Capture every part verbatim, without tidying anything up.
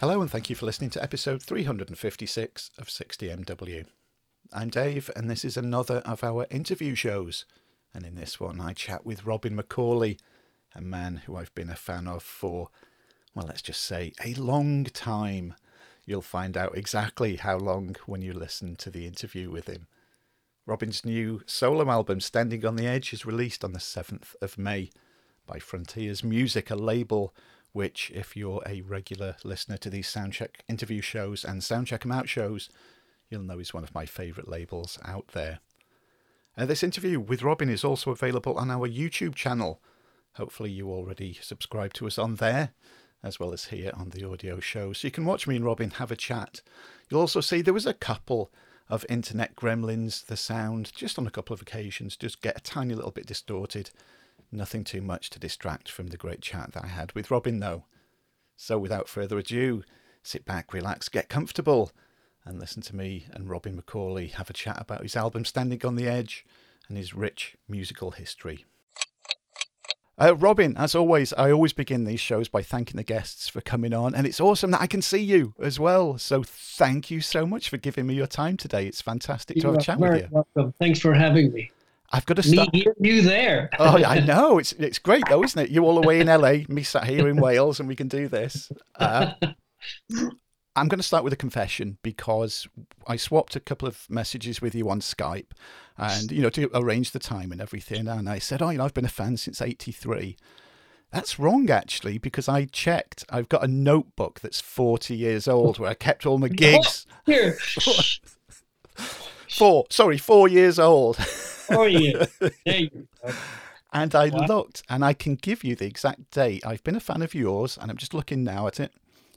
Hello and thank you for listening to episode three hundred fifty-six of sixty M W. I'm Dave and this is another of our interview shows, and in this one I chat with Robin McCauley, a man who I've been a fan of for, well, let's just say a long time. You'll find out exactly how long when you listen to the interview with him. Robin's new solo album, Standing on the Edge, is released on the seventh of May by Frontiers Music, a label which, if you're a regular listener to these Soundcheck interview shows and Soundcheck 'em Out shows, you'll know is one of my favourite labels out there. Uh, this interview with Robin is also available on our YouTube channel. Hopefully you already subscribe to us on there, as well as here on the audio show, so you can watch me and Robin have a chat. You'll also see there was a couple of internet gremlins. The sound, just on a couple of occasions, just get a tiny little bit distorted. Nothing too much to distract from the great chat that I had with Robin, though. So without further ado, sit back, relax, get comfortable, and listen to me and Robin McCauley have a chat about his album Standing on the Edge and his rich musical history. Uh, Robin, as always, I always begin these shows by thanking the guests for coming on, and it's awesome that I can see you as well. So thank you so much for giving me your time today. It's fantastic you to have a chat with you. Welcome. Thanks for having me. I've got to start. Me here, you there. Oh, I know. It's it's great though, isn't it? You all the way in L A, me sat here in Wales, and we can do this. Uh, I'm going to start with a confession, because I swapped a couple of messages with you on Skype, and you know, to arrange the time and everything. And I said, "Oh, you know, I've been a fan since eighty-three." That's wrong, actually, because I checked. I've got a notebook that's forty years old where I kept all my gigs. Oh, here. four, sorry, four years old. Four years. There you go. And I wow. looked, and I can give you the exact date. I've been a fan of yours, and I'm just looking now at it,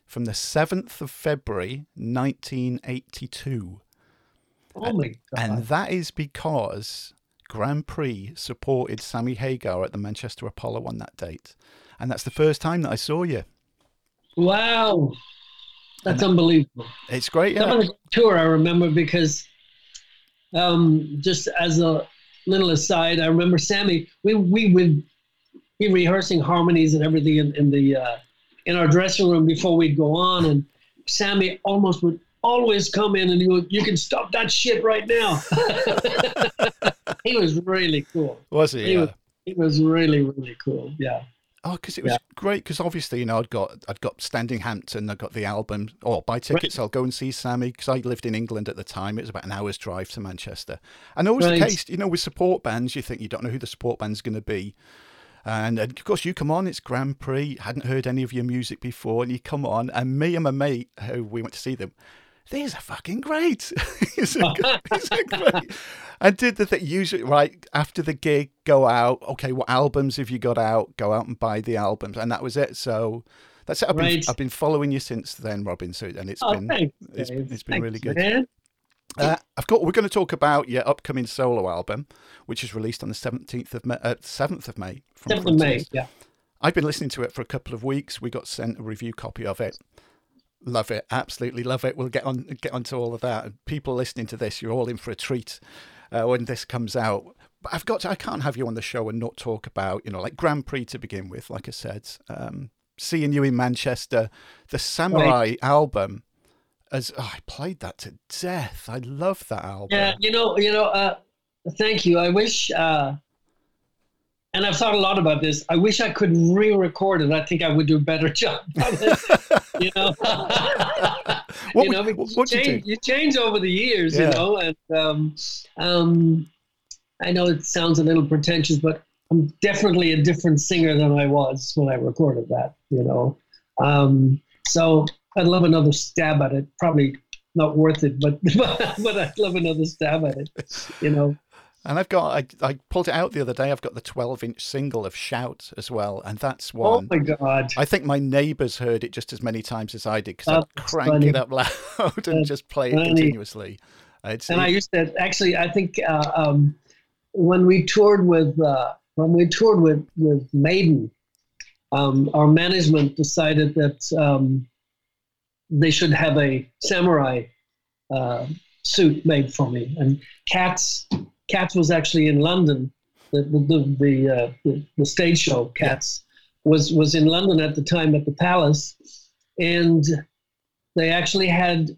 from the seventh of February, nineteen eighty-two. Oh my God. And that is because Grand Prix supported Sammy Hagar at the Manchester Apollo on that date. And that's the first time that I saw you. Wow. That's and unbelievable. It's great. Yeah. That was a tour I remember, because um, just as a little aside, I remember Sammy, we, we would be rehearsing harmonies and everything in, in the uh, in our dressing room before we'd go on, and Sammy almost would always come in and he would, "You can stop that shit right now." He was really cool. Was he? He, yeah. was, he was really, really cool. Yeah. Oh, because it was yeah. great. Because obviously, you know, I'd got I'd got Standing Hampton. I got the album. Or oh, buy tickets. Right. I'll go and see Sammy, because I lived in England at the time. It was about an hour's drive to Manchester. And always right. the case, you know, with support bands, you think you don't know who the support band's going to be. And, and of course, you come on. It's Grand Prix. Hadn't heard any of your music before, and you come on. And me and my mate, who we went to see them, these are fucking great. These are great. I did the thing, usually, right, after the gig, go out, okay, what albums have you got out? Go out and buy the albums. And that was it. So that's it. I've, right. been, I've been following you since then, Robin. So, and it's oh, been thanks, it's, it's been thanks, really good. Man. Uh, I've got, we're going to talk about your upcoming solo album, which is released on the seventeenth of May, uh, seventh of May. From seventh of May, yeah. I've been listening to it for a couple of weeks. We got sent a review copy of it. Love it, absolutely love it. We'll get on get onto all of that. And people listening to this, you're all in for a treat uh, when this comes out. But I've got to, I can't have you on the show and not talk about, you know, like Grand Prix to begin with. Like I said, um, seeing you in Manchester, the Samurai right. album. As oh, I played that to death. I love that album. Yeah, you know, you know. Uh, thank you. I wish, uh, and I've thought a lot about this. I wish I could re-record it. I think I would do a better job of it. You know, what you, would, know what, what you, change, you, you change over the years, yeah. you know. And um, um, I know it sounds a little pretentious, but I'm definitely a different singer than I was when I recorded that. You know, um, so I'd love another stab at it. Probably not worth it, but but, but I'd love another stab at it. You know. And I've got, I, I pulled it out the other day. I've got the twelve inch single of Shout as well. And that's one. Oh my God. I think my neighbors heard it just as many times as I did, because oh, I'd crank funny. it up loud and that's just play funny. it continuously. I'd see. And I used to, actually, I think uh, um, when we toured with, uh, when we toured with, with Maiden, um, our management decided that um, they should have a samurai uh, suit made for me. And Cats, Cats was actually in London. The the the, uh, the, the stage show Cats yeah. was was in London at the time at the Palace, and they actually had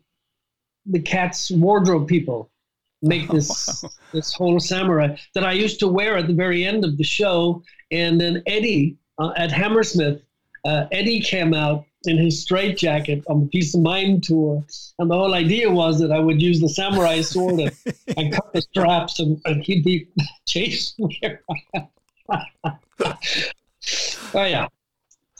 the Cat's wardrobe people make this oh, wow. this whole samurai that I used to wear at the very end of the show. And then Eddie uh, at Hammersmith, uh, Eddie came out in his straitjacket on the Peace of Mind tour. And the whole idea was that I would use the samurai sword and, and cut the straps, and, and he'd be chased. Oh, yeah.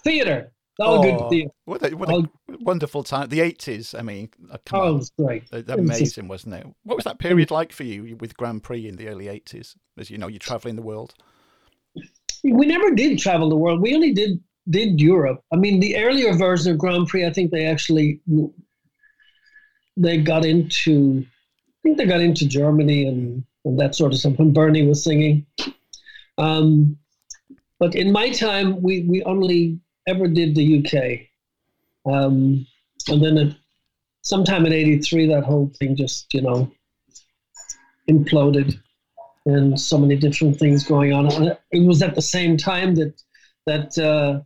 Theater. All oh, good theater. What a, what a wonderful time. The eighties, I mean. Oh, it was great. Amazing, wasn't it? What was that period like for you with Grand Prix in the early eighties? As you know, you're traveling the world. We never did travel the world. We only did did Europe. I mean, the earlier version of Grand Prix, I think they actually, they got into, I think they got into Germany and, and that sort of stuff when Bernie was singing. Um, but in my time, we, we only ever did the U K. Um, and then at, sometime in eighty-three, that whole thing just, you know, imploded, and so many different things going on. And it was at the same time that that uh,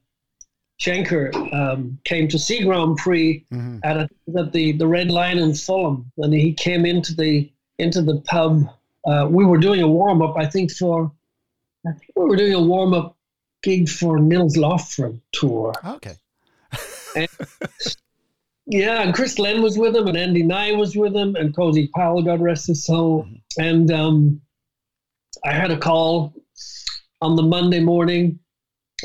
Schenker um, came to see Grand Prix mm-hmm. at, a, at the, the Red Lion in Fulham. And he came into the into the pub. Uh, we were doing a warm-up, I think, for... I think we were doing a warm-up gig for Nils Lofgren tour. Okay. and, yeah, and Chris Len was with him, and Andy Nye was with him, and Cozy Powell, God rest his soul. Mm-hmm. And um, I had a call on the Monday morning.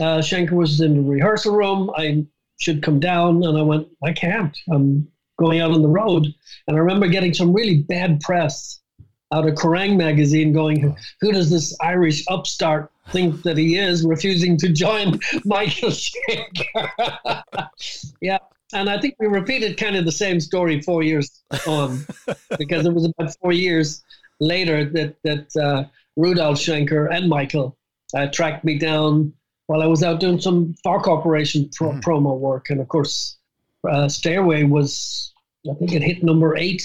Uh, Schenker was in the rehearsal room. I should come down, and I went, I can't. I'm going out on the road. And I remember getting some really bad press out of Kerrang! Magazine going, who does this Irish upstart think that he is, refusing to join Michael Schenker? Yeah, and I think we repeated kind of the same story four years on, because it was about four years later that, that uh, Rudolf Schenker and Michael uh, tracked me down while I was out doing some F A R Corporation pro- mm. promo work. And, of course, uh, Stairway was, I think it hit number eight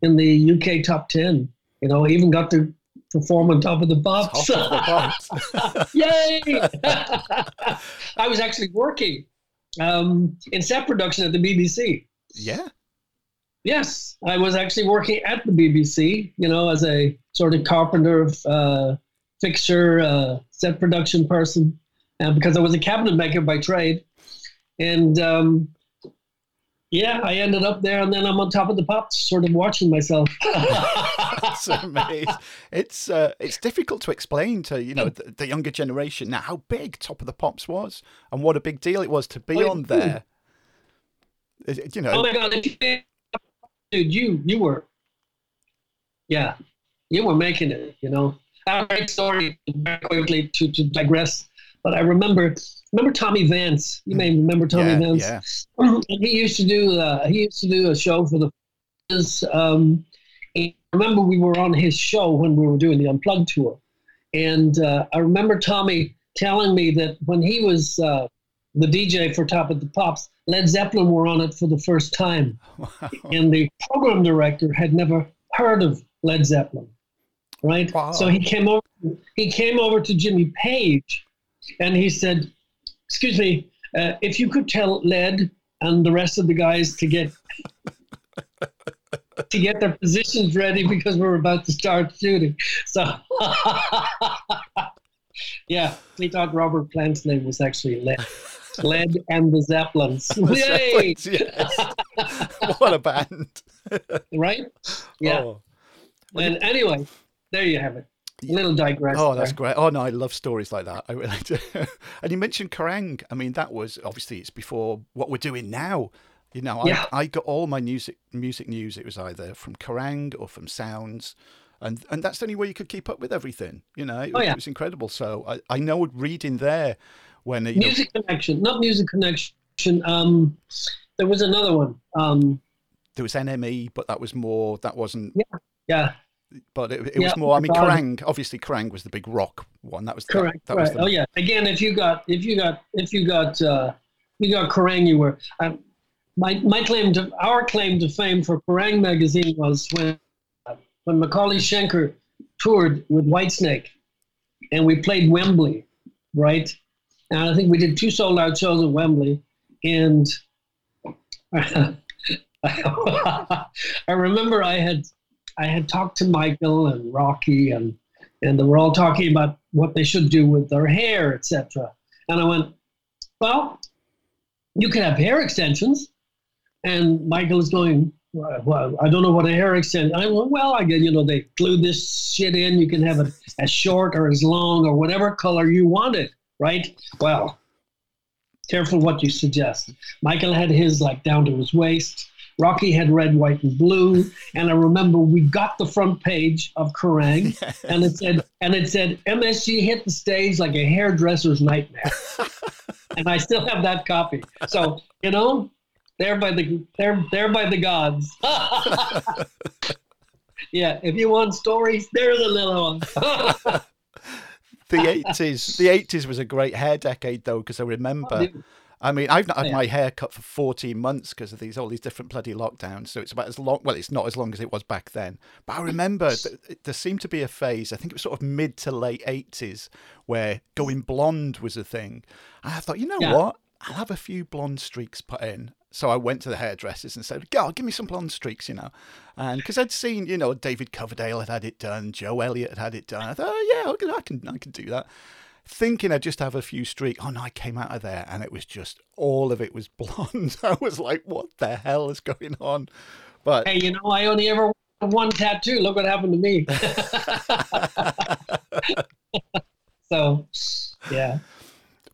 in the U K top ten. You know, even got to perform on Top of the Pops. Top of the Pops. Yay! I was actually working um, in set production at the B B C. Yeah. Yes, I was actually working at the B B C, you know, as a sort of carpenter, uh, fixture, uh, set production person, uh, because I was a cabinet maker by trade. And um, yeah, I ended up there, and then I'm on Top of the Pops, sort of watching myself. That's amazing. It's uh, it's difficult to explain to, you know, the, the younger generation now how big Top of the Pops was and what a big deal it was to be oh, on there. It, you know. Oh my God! Dude, you you were, yeah, you were making it. You know, I have a great story very quickly to to digress, but I remember. Remember Tommy Vance? You may remember Tommy yeah, Vance. Yeah. He used to do uh, he used to do a show for the. Um, I remember we were on his show when we were doing the Unplugged tour, and uh, I remember Tommy telling me that when he was uh, the D J for Top of the Pops, Led Zeppelin were on it for the first time, wow. and the program director had never heard of Led Zeppelin, right? Wow. So he came over. He came over to Jimmy Page, and he said, excuse me, uh, if you could tell Led and the rest of the guys to get to get their positions ready because we're about to start shooting. So, yeah, we thought Robert Plant's name was actually Led. Led and the Zeppelins. The Yay! Zeppelins, yes. What a band. Right? Yeah. Oh. And anyway, there you have it. Little digress. Oh, that's there. Great. Oh, no, I love stories like that. I really do. And you mentioned Kerrang! I mean, that was obviously it's before what we're doing now. You know, yeah. I, I got all my music music news. It was either from Kerrang! Or from Sounds. And and that's the only way you could keep up with everything. You know, it, oh, yeah. it was incredible. So I, I know reading there when... You music know, Connection. Not Music Connection. Um, there was another one. Um, there was N M E, but that was more... That wasn't... Yeah, yeah. But it, it yeah, was more. I mean, Kerrang! Obviously, Kerrang! Was the big rock one. That was correct. That, that right. was the... Oh yeah. Again, if you got, if you got, if you got, uh, if you got Kerrang! You were. I, my my claim to our claim to fame for Kerrang! Magazine was when uh, when McAuley Schenker toured with Whitesnake, and we played Wembley, right? And I think we did two sold out shows at Wembley, and. Uh, I remember I had I had talked to Michael and Rocky, and and they were all talking about what they should do with their hair, et cetera. And I went, well, you could have hair extensions. And Michael is going, well, I don't know what a hair extension. I went, well, I guess, you know, they glue this shit in. You can have it as short or as long or whatever color you want it, right? Well, careful what you suggest. Michael had his like down to his waist. Rocky had red, white, and blue. And I remember we got the front page of Kerrang! Yes. and it said, and it said, M S G hit the stage like a hairdresser's nightmare. And I still have that copy. So, you know, there by the there, there by the gods. Yeah, if you want stories, there's another one. the eighties. The eighties was a great hair decade, though, because I remember... Oh, I mean, I've not had yeah. my hair cut for fourteen months because of these all these different bloody lockdowns. So it's about as long. Well, it's not as long as it was back then. But I remember th- there seemed to be a phase. I think it was sort of mid to late eighties where going blonde was a thing. And I thought, you know yeah. what? I'll have a few blonde streaks put in. So I went to the hairdressers and said, "God, give me some blonde streaks," you know, and because I'd seen, you know, David Coverdale had had it done, Joe Elliott had had it done. I thought, oh, yeah, I can, I can do that. Thinking I'd just have a few streak. Oh, no, I came out of there and it was just, all of it was blonde. I was like, what the hell is going on? But hey, you know, I only ever had one tattoo. Look what happened to me. So, yeah.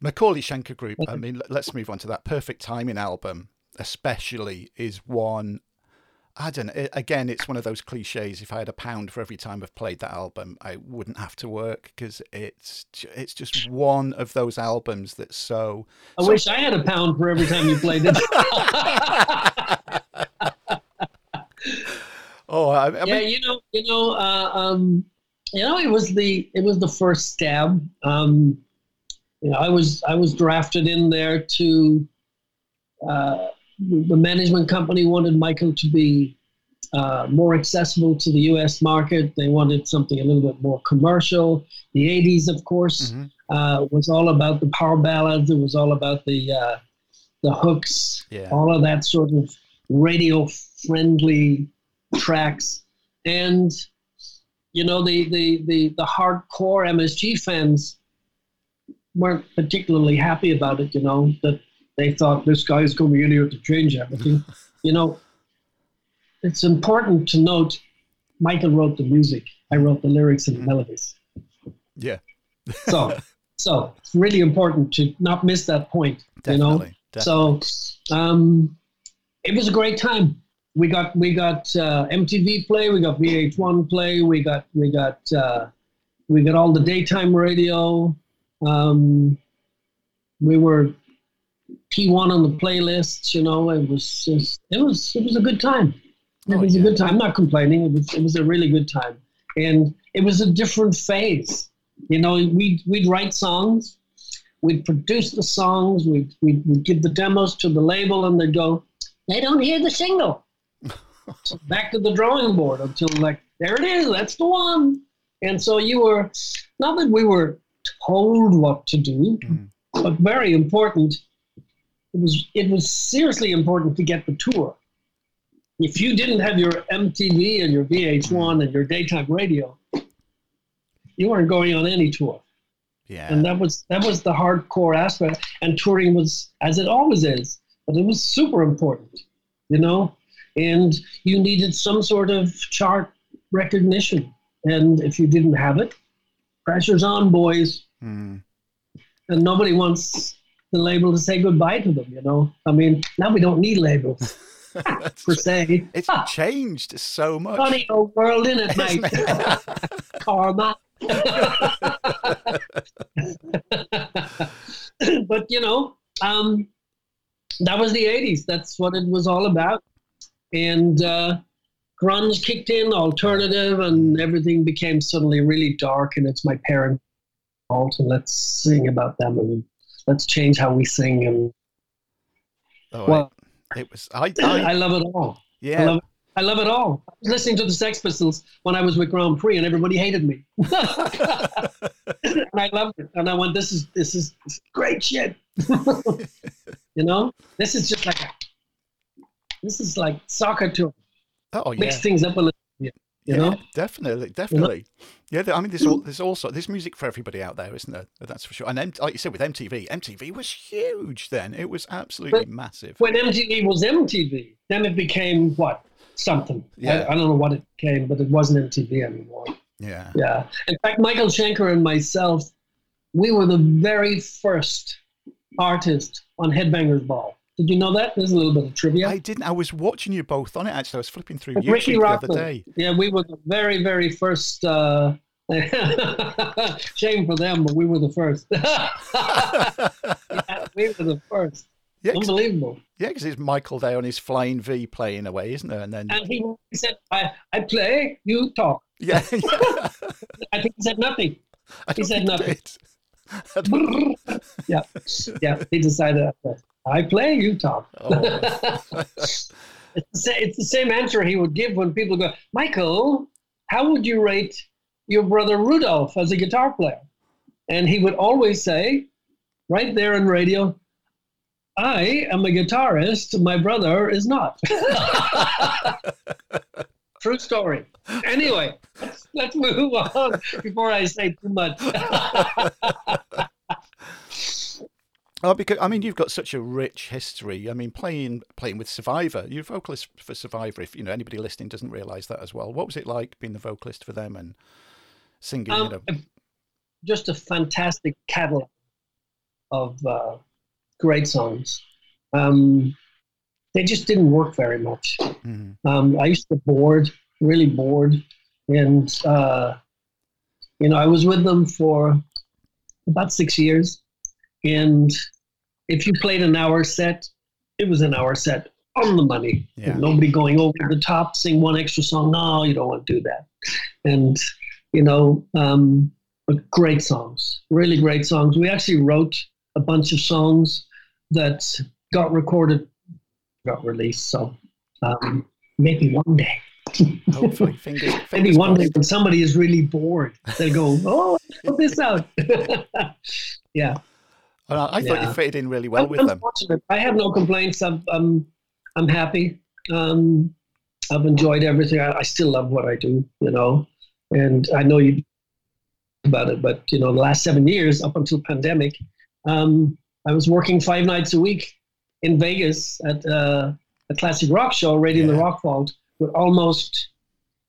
McAuley Schenker Group. I mean, let's move on to that. Perfect Timing album, especially, is one... I don't know. Again, it's one of those cliches. If I had a pound for every time I've played that album, I wouldn't have to work because it's it's just one of those albums that's so... I so... wish I had a pound for every time you played it. oh, I, I mean... yeah, you know, you know, uh, um, you know, it was the it was the first stab. Um, you know, I was I was drafted in there to. Uh, The management company wanted Michael to be uh, more accessible to the U S market. They wanted something a little bit more commercial. The eighties, of course, mm-hmm. uh, was all about the power ballads. It was all about the uh, the hooks, yeah. all of that sort of radio-friendly tracks. And, you know, the, the, the, the hardcore M S G fans weren't particularly happy about it, you know, that they thought this guy's going to be in here to change everything. You know, it's important to note Michael wrote the music. I wrote the lyrics and the melodies. Yeah. so so it's really important to not miss that point, definitely, you know. Definitely. So um, it was a great time. We got we got uh, M T V play, we got V H one play, we got we got uh, we got all the daytime radio. Um, we were P one on the playlist, you know. It was it was it was a good time. It oh, was yeah. a good time. I'm not complaining. It was it was a really good time, and it was a different phase. You know, we'd we'd write songs, we'd produce the songs, we'd we'd, we'd give the demos to the label, and they'd go, they don't hear the single. So back to the drawing board until like there it is, that's the one. And so you were, not that we were told what to do, mm. but very important. It was it was seriously important to get the tour. If you didn't have your M T V and your V H one and your daytime radio, you weren't going on any tour. Yeah. And that was that was the hardcore aspect. And touring was, as it always is, but it was super important, you know. And you needed some sort of chart recognition. And if you didn't have it, pressure's on, boys. Mm. And nobody wants the label to say goodbye to them, you know. I mean, now we don't need labels per se. It's ah, changed so much. Funny old world, isn't it, mate? Karma. But you know, um, that was the eighties. That's what it was all about. And uh, grunge kicked in, alternative, and everything became suddenly really dark. And it's my parents' fault. And let's sing about them and. Let's change how we sing. And oh, well, it was. I, I, I love it all. Yeah, I love, I love it all. I was listening to the Sex Pistols when I was with Grand Prix, and everybody hated me. And I loved it, and I went, "This is this is, this is great shit." You know, this is just like a, this is like soccer too. Oh yeah, mix things up a little bit, you yeah, know? Definitely, definitely. You know? Yeah, I mean, there's all, there's all sorts, there's music for everybody out there, isn't there? That's for sure. And M- like you said, with M T V, M T V was huge then. It was absolutely but massive. When M T V was M T V, then it became what? Something. Yeah. I, I don't know what it became, but it wasn't M T V anymore. Yeah. Yeah. In fact, Michael Schenker and myself, we were the very first artist on Headbangers Ball. Did you know that? There's a little bit of trivia. I didn't. I was watching you both on it, actually. I was flipping through YouTube Ricky the Rockman. Other day. Yeah, we were the very, very first. Uh... Shame for them, but we were the first. Yeah, we were the first. Yeah, unbelievable. Yeah, because it's Michael there on his flying V playing away, isn't there? And then and he said, I, I play, you talk. Yeah. yeah. I think he said nothing. I he said nothing. He yeah. Yeah. He decided, I play, you talk. Oh. it's, the, it's the same answer he would give when people go, Michael, how would you rate your brother Rudolf as a guitar player? And he would always say, right there on radio, I am a guitarist. My brother is not. True story. Anyway, let's, let's move on before I say too much. Oh, because I mean, you've got such a rich history. I mean, playing playing with Survivor. You're vocalist for Survivor. If you know anybody listening doesn't realise that as well, what was it like being the vocalist for them and singing? Um, you know, just a fantastic catalog of. Uh, Great songs. Um, they just didn't work very much. Mm. Um, I used to be bored, really bored. And, uh, you know, I was with them for about six years. And if you played an hour set, it was an hour set on the money. Yeah. Nobody going over the top, sing one extra song. No, you don't want to do that. And, you know, um, but great songs, really great songs. We actually wrote a bunch of songs that got recorded, got released. So um, maybe one day. Hopefully, fingers, fingers maybe one crossed. Day when somebody is really bored, they go, "Oh, put this out." yeah. Uh, I yeah. thought you fitted in really well I'm, with I'm them. Fortunate. I have no complaints. I'm, I'm, I'm happy. Um, I've enjoyed everything. I, I still love what I do, you know. And I know you about it, but you know, the last seven years up until pandemic. Um, I was working five nights a week in Vegas at uh, a classic rock show, Radio yeah. the Rock Vault, with almost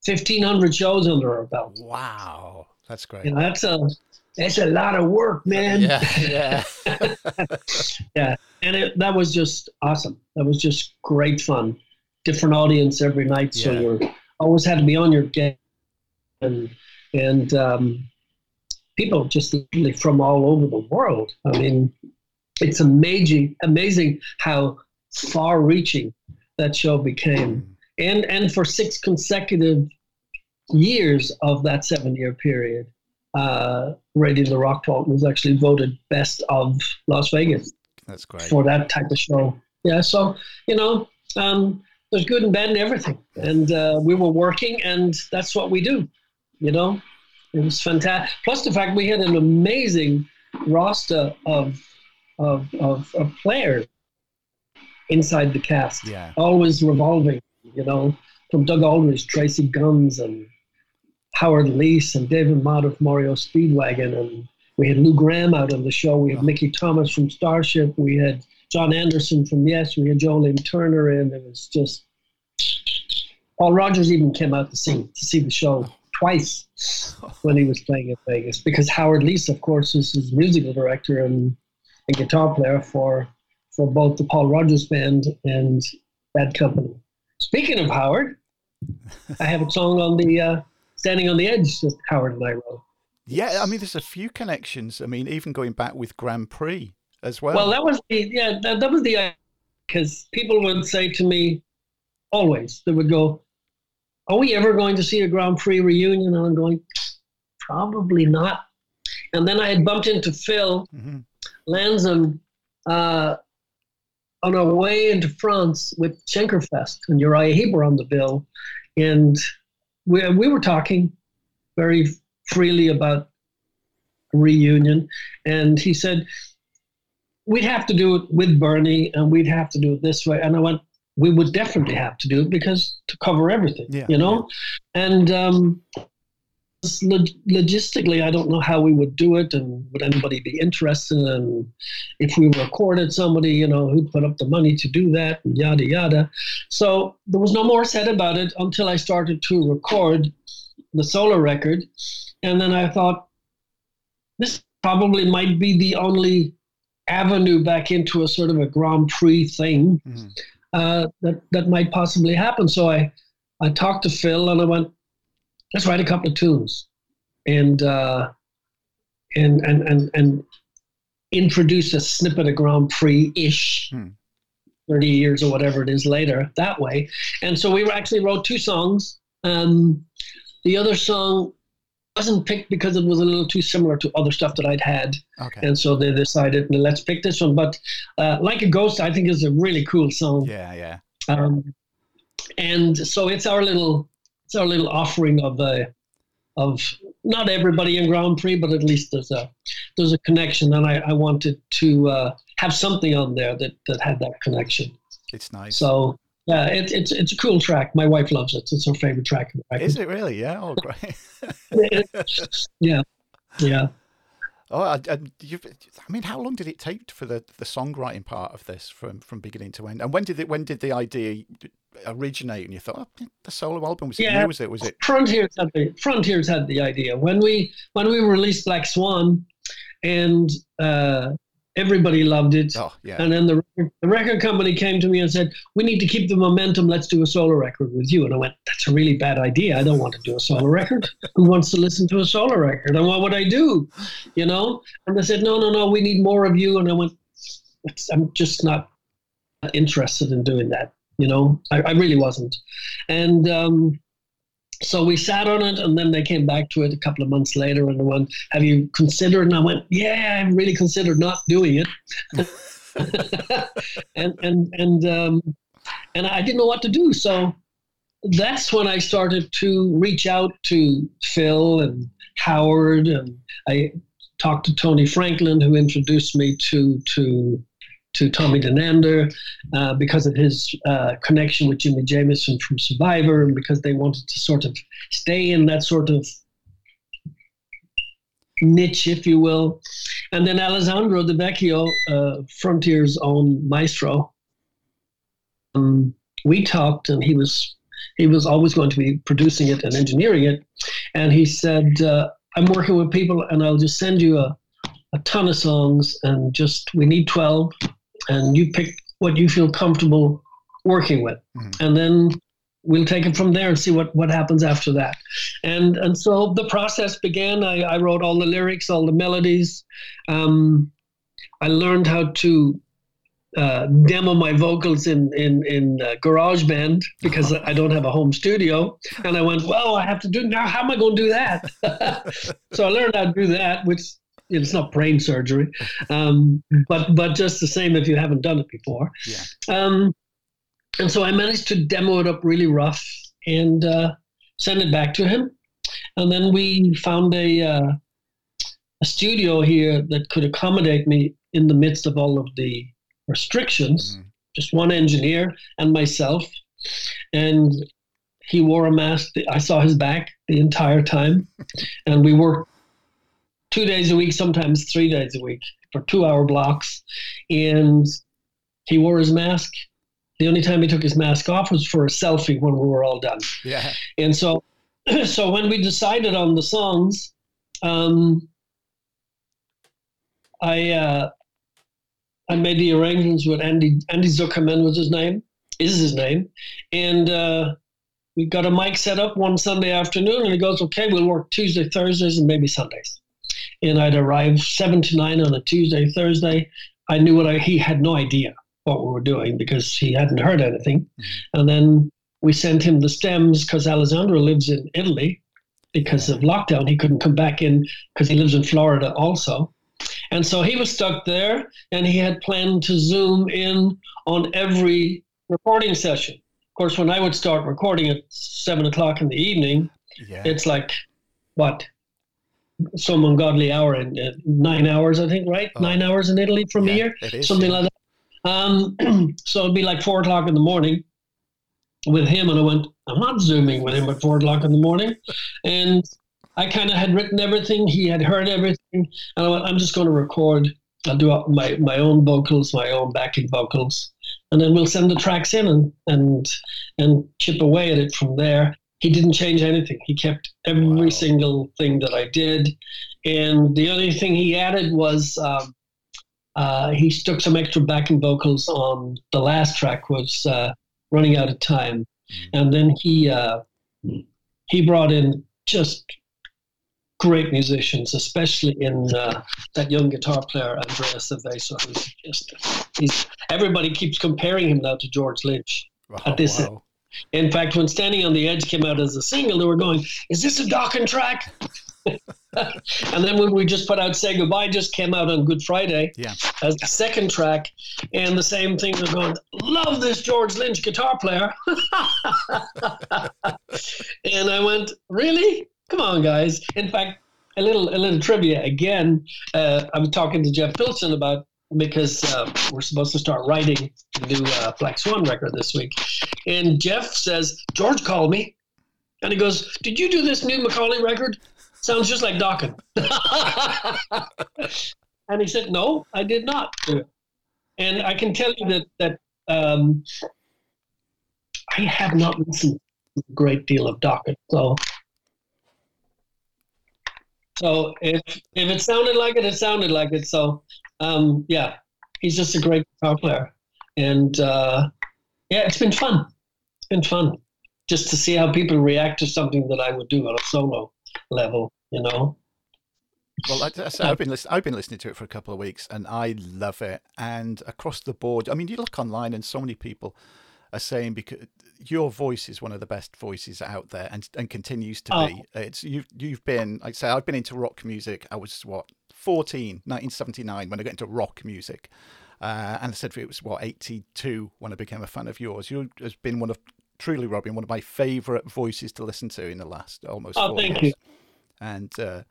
fifteen hundred shows under our belt. Wow, that's great. You know, that's a that's a lot of work, man. Yeah, yeah, yeah. And it, that was just awesome. That was just great fun. Different audience every night, so yeah. you always had to be on your game, and and. Um, People just literally from all over the world. I mean, it's amazing, amazing how far-reaching that show became, and and for six consecutive years of that seven-year period, uh, Radio the Rock Vault was actually voted best of Las Vegas. That's great for that type of show. Yeah, so you know, um, there's good and bad and everything, and uh, we were working, and that's what we do, you know. It was fantastic. Plus the fact we had an amazing roster of of of, of players inside the cast, yeah. always revolving, you know, from Doug Aldrich, Tracy Guns, and Howard Leese, and David Mott of Mario Speedwagon, and we had Lou Gramm out on the show. We had oh. Mickey Thomas from Starship. We had John Anderson from Yes. We had Jolene Turner in. It was just Paul Rogers even came out to see to see the show. Oh. Twice when he was playing in Vegas, because Howard Leese, of course, is his musical director and a guitar player for for both the Paul Rogers Band and Bad Company. Speaking of Howard, I have a song on the uh, Standing on the Edge that Howard and I wrote. Yeah, I mean, there's a few connections. I mean, even going back with Grand Prix as well. Well, that was the yeah, that, that was the idea, because people would say to me always, they would go, are we ever going to see a Grand Prix reunion? And I'm going, probably not. And then I had bumped into Phil mm-hmm. Lanson uh, on our way into France with Schenkerfest and Uriah Heep on the bill. And we, we were talking very freely about reunion. And he said, we'd have to do it with Bernie and we'd have to do it this way. And I went, we would definitely have to do it because to cover everything, yeah, you know? Yeah. And um, log- logistically, I don't know how we would do it and would anybody be interested. And if we recorded somebody, you know, who'd put up the money to do that and yada, yada. So there was no more said about it until I started to record the solo record. And then I thought, this probably might be the only avenue back into a sort of a Grand Prix thing. Mm-hmm. Uh, that, that might possibly happen. So I, I talked to Phil and I went, let's write a couple of tunes and, uh, and, and, and, and introduce a snippet of Grand Prix ish hmm. thirty years or whatever it is later that way. And so we actually wrote two songs. Um, the other song wasn't picked because it was a little too similar to other stuff that I'd had. Okay. And so they decided, let's pick this one. But uh, Like a Ghost, I think, is a really cool song. Yeah, yeah. Um, and so it's our little it's our little offering of uh, of not everybody in Grand Prix, but at least there's a there's a connection. And I, I wanted to uh, have something on there that, that had that connection. It's nice. So yeah, it, it's it's a cool track. My wife loves it. It's her favorite track. Is it really? Yeah. Oh, great. yeah, yeah. Oh, I, I, you've, I mean, how long did it take for the, the songwriting part of this from, from beginning to end? And when did it, when did the idea originate? And you thought, oh, the solo album was yeah, it? New, was it? Was it? Frontiers had the Frontiers had the idea when we when we released Black Swan, and. Uh, Everybody loved it. Oh, yeah. And then the record, the record company came to me and said, we need to keep the momentum. Let's do a solo record with you. And I went, that's a really bad idea. I don't want to do a solo record. Who wants to listen to a solo record? And what would I do? You know? And they said, no, no, no, we need more of you. And I went, I'm just not interested in doing that. You know, I, I really wasn't. And um, so we sat on it, and then they came back to it a couple of months later, and they went, have you considered? And I went, yeah, I really considered not doing it. and and and um, and I didn't know what to do. So that's when I started to reach out to Phil and Howard, and I talked to Tony Franklin, who introduced me to to to Tommy Denander uh, because of his uh, connection with Jimmy Jameson from Survivor, and because they wanted to sort of stay in that sort of niche, if you will. And then Alessandro De Vecchio, uh, Frontier's own maestro, um, we talked, and he was he was always going to be producing it and engineering it. And he said, uh, I'm working with people, and I'll just send you a, a ton of songs, and just, we need twelve. And you pick what you feel comfortable working with. Mm-hmm. And then we'll take it from there and see what, what happens after that. And and so the process began. I, I wrote all the lyrics, all the melodies. Um, I learned how to uh, demo my vocals in, in, in uh, GarageBand because I don't have a home studio. And I went, well, I have to do now. How am I going to do that? So I learned how to do that, which it's not brain surgery, um, but but just the same if you haven't done it before. Yeah. Um, and so I managed to demo it up really rough and uh, send it back to him. And then we found a, uh, a studio here that could accommodate me in the midst of all of the restrictions, mm-hmm. just one engineer and myself. And he wore a mask. I saw his back the entire time. And we worked two days a week, sometimes three days a week, for two-hour blocks. And he wore his mask. The only time he took his mask off was for a selfie when we were all done. Yeah. And so so when we decided on the songs, um, I uh, I made the arrangements with Andy. Andy Zuckerman was his name, is his name. And uh, we got a mic set up one Sunday afternoon, and he goes, okay, we'll work Tuesday, Thursdays, and maybe Sundays. And I'd arrive seven to nine on a Tuesday, Thursday. I knew what I, he had no idea what we were doing because he hadn't heard anything. Mm-hmm. And then we sent him the stems because Alessandro lives in Italy because of lockdown. He couldn't come back in because he lives in Florida also. And so he was stuck there, and he had planned to Zoom in on every recording session. Of course, when I would start recording at seven o'clock in the evening, yeah. It's like, what? Some ungodly hour in uh, nine hours, I think, right? Oh. Nine hours in Italy from yeah, here, something yeah. like that. Um, so it'd be like four o'clock in the morning. with him, and I went, I'm not Zooming with him at four o'clock in the morning. And I kind of had written everything. He had heard everything. And I went, I'm just going to record. I'll do up my, my own vocals, my own backing vocals. And then we'll send the tracks in and, and, and chip away at it from there. He didn't change anything. He kept every wow. single thing that I did. And the only thing he added was uh, uh, he took some extra backing vocals on the last track, was uh, Running Out of Time. And then he uh, he brought in just great musicians, especially in uh, that young guitar player, Andreas Cerveza, who's just, he's, everybody keeps comparing him now to George Lynch wow, at this wow. In fact, when Standing on the Edge came out as a single, they were going, is this a Dokken track? And then when we just put out Say Goodbye, just came out on Good Friday yeah. as the second track. And the same thing, they're going, love this George Lynch guitar player. And I went, really? Come on, guys. In fact, a little a little trivia again. Uh, I was talking to Jeff Pilson about, because uh, we're supposed to start writing the new uh, Black Swan record this week. And Jeff says, George called me. And he goes, did you do this new McAuley record? Sounds just like Dokken. And he said, no, I did not do it. And I can tell you that that um, I have not listened to a great deal of Dokken. So so if if it sounded like it, it sounded like it. So um, yeah, he's just a great guitar player. And uh, yeah, it's been fun. It's been fun just to see how people react to something that I would do on a solo level, you know. Well, I, I say, I've been listening. I've been listening to it for a couple of weeks, and I love it. And across the board, I mean, you look online, and so many people are saying because your voice is one of the best voices out there, and and continues to oh. be. It's you've you've been. Like I say, I've been into rock music. I was what fourteen, nineteen seventy-nine, when I got into rock music, uh, and I said it was what eighty-two when I became a fan of yours. You have been one of truly, Robin, one of my favourite voices to listen to in the last almost oh, four thank years. You. And uh,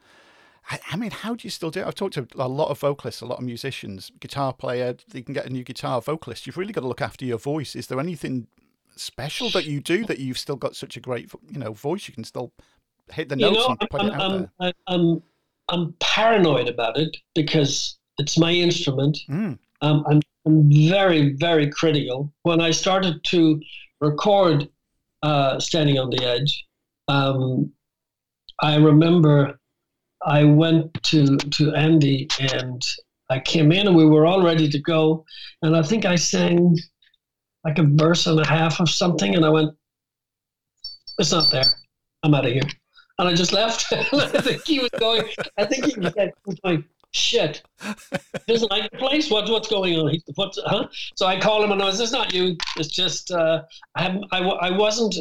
I, I mean, how do you still do it? I've talked to a lot of vocalists, a lot of musicians, guitar player. You can get a new guitar vocalist. You've really got to look after your voice. Is there anything special that you do that you've still got such a great, you know, voice? You can still hit the notes you know, and put I'm, it out I'm, there. I'm, I'm paranoid about it because it's my instrument. Mm. Um, I'm, I'm very, very critical. When I started to record uh, Standing on the Edge, um, I remember I went to, to Andy and I came in and we were all ready to go. And I think I sang like a verse and a half of something. And I went, it's not there. I'm out of here. And I just left. I think he was going, I think he was going, shit, doesn't like the place. What, what's going on? He, what's, huh? So I called him and I was, it's not you. It's just, uh, I, haven't, I, I wasn't,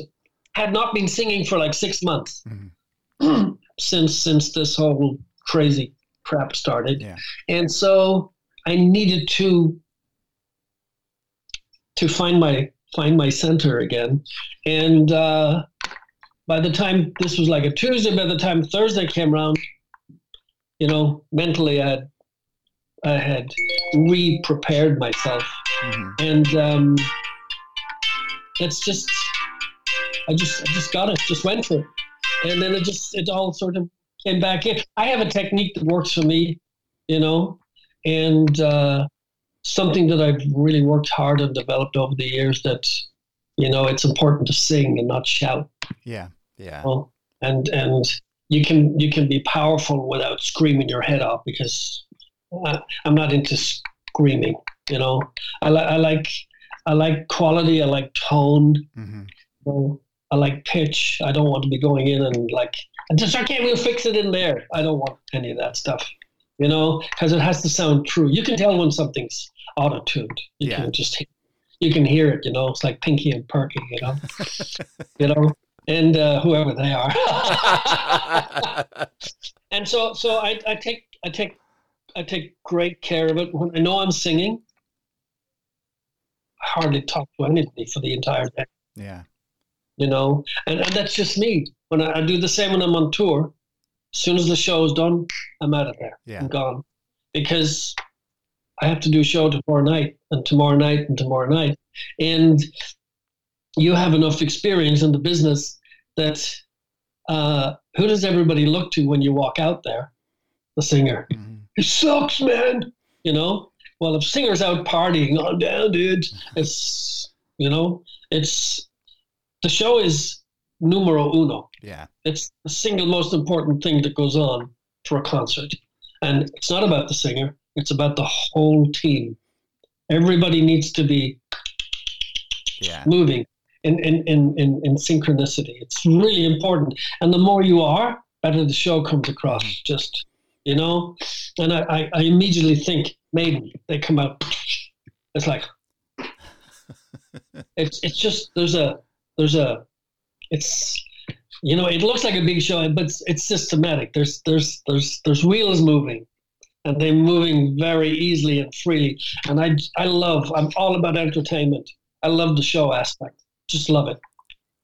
had not been singing for like six months. Mm-hmm. since since this whole crazy crap started. Yeah. And so I needed to to find my find my center again. And uh, by the time this was like a Tuesday, by the time Thursday came around, you know, mentally I had, I had re-prepared myself. Mm-hmm. And um, it's just I just I just got it, just went for it. And then it just, it all sort of came back in. I have a technique that works for me, you know, and uh, something that I've really worked hard and developed over the years that, you know, it's important to sing and not shout. Yeah, yeah. You know? And and you can you can be powerful without screaming your head off because I, I'm not into screaming, you know. I, li- I like I like quality. I like tone. Mm-hmm. You know? I like pitch. I don't want to be going in and like, just okay, we'll fix it in there. I don't want any of that stuff, you know, because it has to sound true. You can tell when something's auto-tuned. You yeah. can just, you can hear it, you know. It's like Pinky and Perky, you know, you know, and uh, whoever they are. And so, so I, I take, I take, I take great care of it. When I know I'm singing, I hardly talk to anybody for the entire day. Yeah. You know, and, and that's just me. When I, I do the same when I'm on tour, as soon as the show is done, I'm out of there. Yeah. I'm gone. Because I have to do a show tomorrow night and tomorrow night and tomorrow night. And you have enough experience in the business that uh, who does everybody look to when you walk out there? The singer. Mm-hmm. It sucks, man. You know? Well, if singer's out partying, I'm down, dude. It's, you know, it's, the show is numero uno. Yeah. It's the single most important thing that goes on for a concert. And it's not about the singer. It's about the whole team. Everybody needs to be yeah. moving in, in, in, in, in synchronicity. It's really important. And the more you are, better the show comes across. Mm. Just, you know? And I, I, I immediately think, maybe they come out. It's like, it's it's just, there's a, there's a, it's, you know, it looks like a big show, but it's, it's systematic. There's, there's, there's, there's wheels moving. And they're moving very easily and freely. And I, I love, I'm all about entertainment. I love the show aspect. Just love it.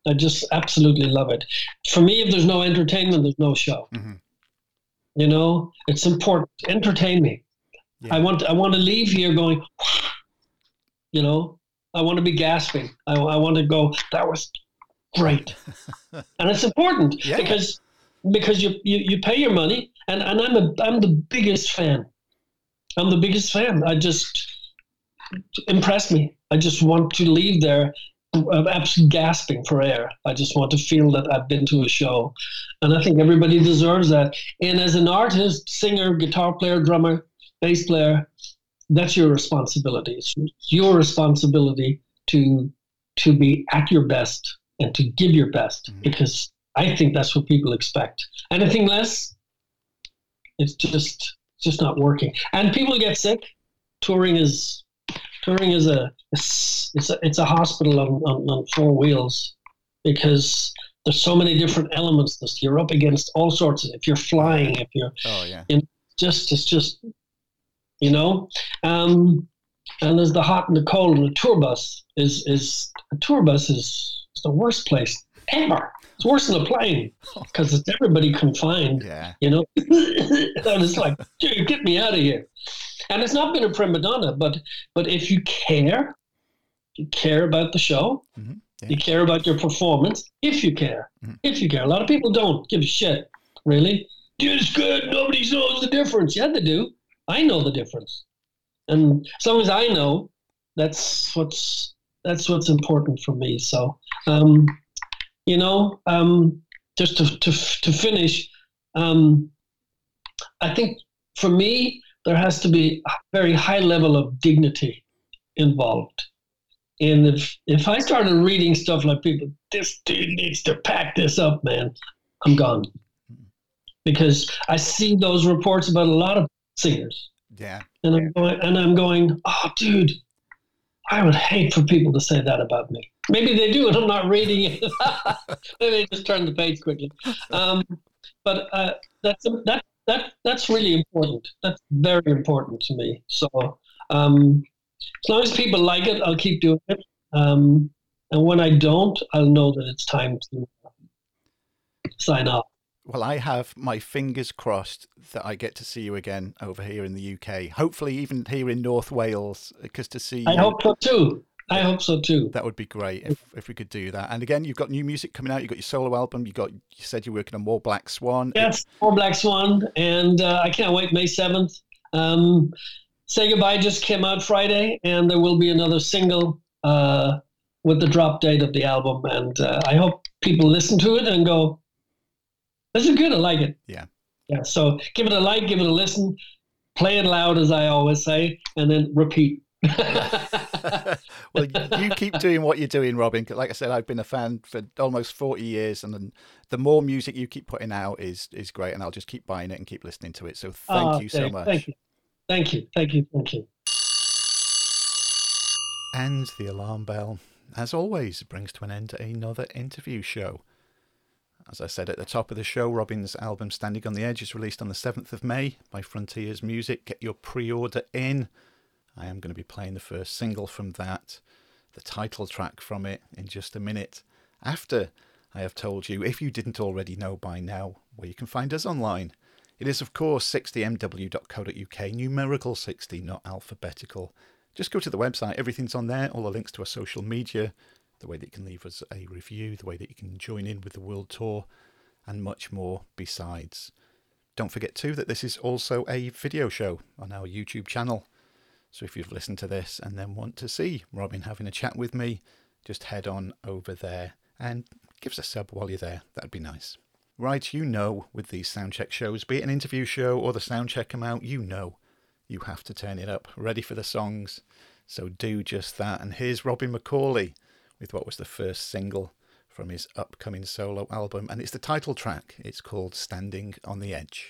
I just absolutely love it. For me, if there's no entertainment, there's no show. Mm-hmm. You know, it's important. Entertain me. Yeah. I want I want to leave here going, you know, I want to be gasping. I, I want to go, that was great. And it's important yeah. because because you, you, you pay your money. And and I'm a I'm the biggest fan. I'm the biggest fan. I just impressed me. I just want to leave there, I'm absolutely gasping for air. I just want to feel that I've been to a show, and I think everybody deserves that. And as an artist, singer, guitar player, drummer, bass player, that's your responsibility. It's your responsibility to to be at your best and to give your best mm-hmm. because I think that's what people expect. Anything less. It's just just not working, and people get sick. Touring is touring is a it's a, it's a hospital on, on, on four wheels because there's so many different elements. This you're up against all sorts of. If you're flying, if you're oh yeah, in, just it's just you know, um, and there's the hot and the cold. And the tour bus is is a tour bus is, is the worst place ever. It's worse than a plane because it's everybody confined, yeah. you know. And it's like, dude, get me out of here. And it's not been a prima donna, but but if you care, you care about the show, mm-hmm. yeah. you care about your performance, if you care, mm-hmm. if you care. A lot of people don't give a shit, really. Dude, it's good. Nobody knows the difference. Yeah, they do. I know the difference. And as long as I know, that's what's, that's what's important for me. So, um, you know, um, just to, to to finish, um, I think for me, there has to be a very high level of dignity involved. And if, if I started reading stuff like people, this dude needs to pack this up, man, I'm gone. Because I see those reports about a lot of singers. Yeah. And I'm going, and I'm going oh, dude, I would hate for people to say that about me. Maybe they do, and I'm not reading it. Maybe they just turn the page quickly. Um, but uh, that's that that that's really important. That's very important to me. So um, as long as people like it, I'll keep doing it. Um, and when I don't, I'll know that it's time to sign off. Well, I have my fingers crossed that I get to see you again over here in the U K. Hopefully, even here in North Wales, because to see you. I hope so too. I hope so too. That would be great if, if we could do that. And again, you've got new music coming out. You've got your solo album. You got you said you're working on more Black Swan. Yes, more Black Swan, and uh, I can't wait. May seventh. Um, Say Goodbye just came out Friday, and there will be another single uh, with the drop date of the album. And uh, I hope people listen to it and go, "This is good. I like it." Yeah, yeah. So give it a like, give it a listen, play it loud, as I always say, and then repeat. Well, you keep doing what you're doing, Robin. Like I said, I've been a fan for almost forty years, and the more music you keep putting out is is great, and I'll just keep buying it and keep listening to it. So thank oh, you so much. Thank you. Thank you. Thank you. Thank you. And the alarm bell, as always, brings to an end another interview show. As I said at the top of the show, Robin's album Standing on the Edge is released on the seventh of May by Frontiers Music. Get your pre-order in. I am going to be playing the first single from that, the title track from it, in just a minute after I have told you, if you didn't already know by now, where you can find us online. It is, of course, sixty m w dot co dot u k, numerical sixty, not alphabetical. Just go to the website. Everything's on there, all the links to our social media, the way that you can leave us a review, the way that you can join in with the world tour, and much more besides. Don't forget too that this is also a video show on our YouTube channel. So if you've listened to this and then want to see Robin having a chat with me, just head on over there and give us a sub while you're there. That'd be nice. Right, you know, with these soundcheck shows, be it an interview show or the soundcheck amount, you know you have to turn it up, ready for the songs. So do just that. And here's Robin McCauley with what was the first single from his upcoming solo album, and it's the title track. It's called Standing on the Edge.